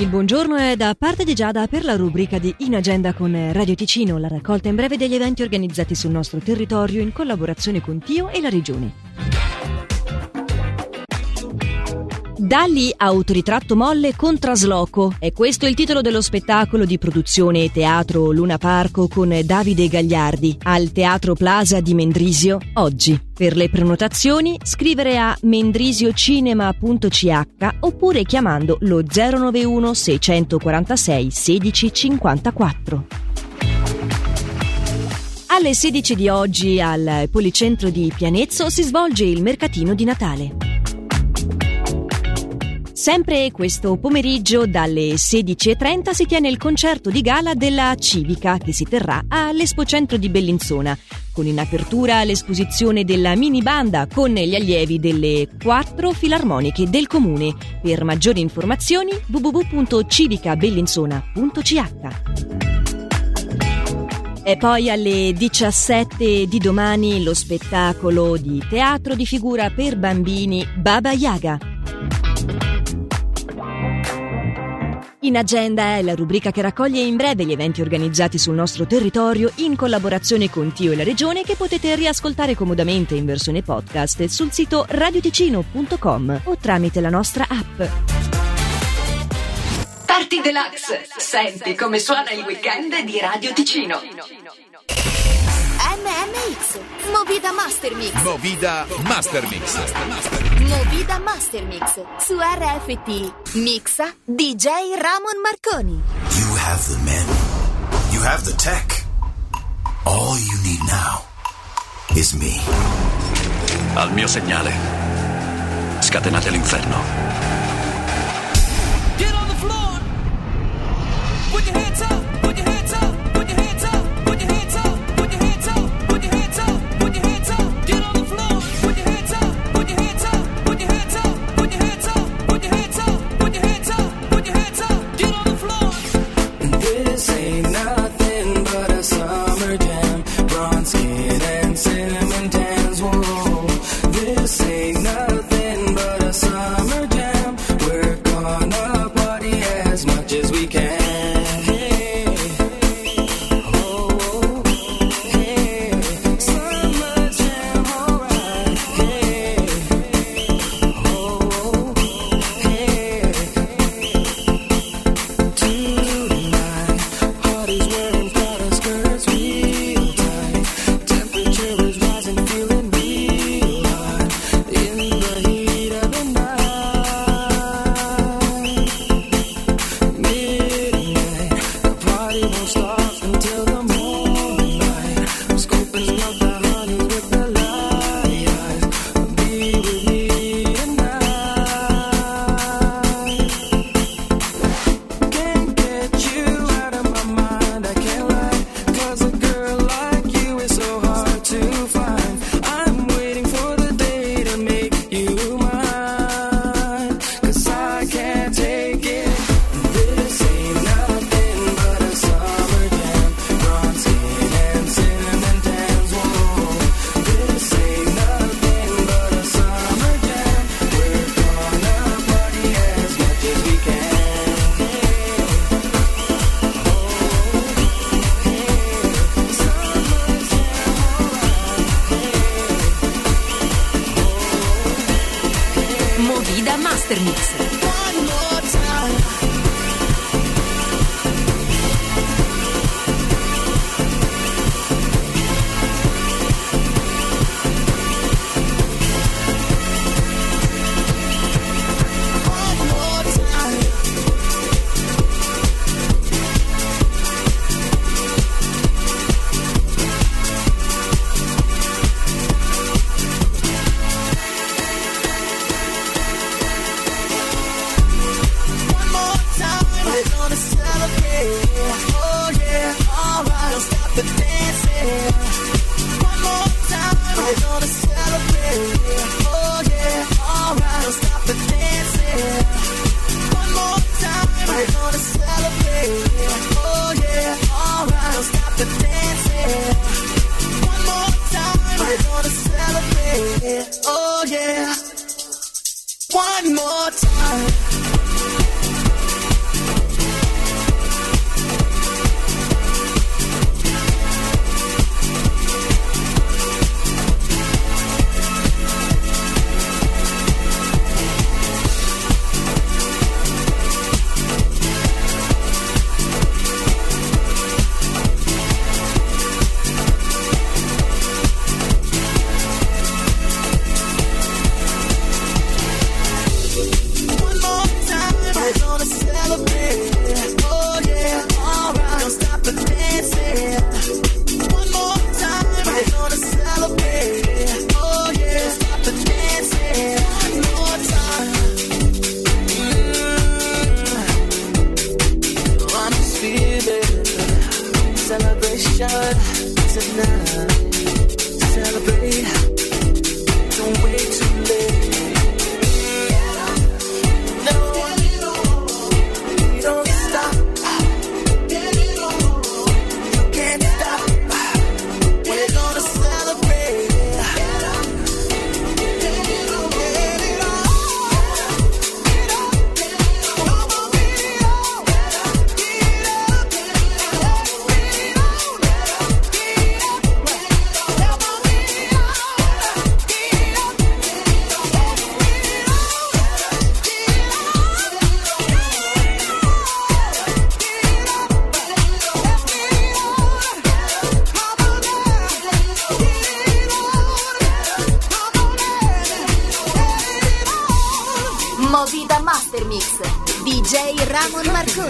Il buongiorno è da parte di Giada per la rubrica di In Agenda con Radio Ticino, la raccolta in breve degli eventi organizzati sul nostro territorio in collaborazione con Tio e la Regione. Dalì autoritratto molle con trasloco. È questo il titolo dello spettacolo di produzione Teatro Luna Parco con Davide Gagliardi al Teatro Plaza di Mendrisio oggi. Per le prenotazioni scrivere a mendrisiocinema.ch oppure chiamando lo 091 646 16 54. Alle 16 di oggi al Policentro di Pianezzo si svolge il mercatino di Natale. Sempre questo pomeriggio dalle 16.30 si tiene il concerto di gala della Civica che si terrà all'Espocentro di Bellinzona, con in apertura l'esposizione della minibanda con gli allievi delle 4 filarmoniche del comune. Per maggiori informazioni www.civicabellinzona.ch. E poi alle 17 di domani lo spettacolo di teatro di figura per bambini Baba Yaga. In Agenda è la rubrica che raccoglie in breve gli eventi organizzati sul nostro territorio in collaborazione con Tio e la Regione, che potete riascoltare comodamente in versione podcast sul sito radioticino.com o tramite la nostra app. Party Deluxe. Senti come suona il weekend di Radio Ticino. MMX Movida Master Mix. Movida Master Mix. Movida Master Mix su RFT. Mixa DJ Ramon Marconi. You have the men. You have the tech. All you need now is me. Al mio segnale scatenate l'inferno. Get on the floor. Put your hands up. Movida Master Mix. One more time. Oh yeah, one more time. Movida Master Mix, DJ Ramon Marconi.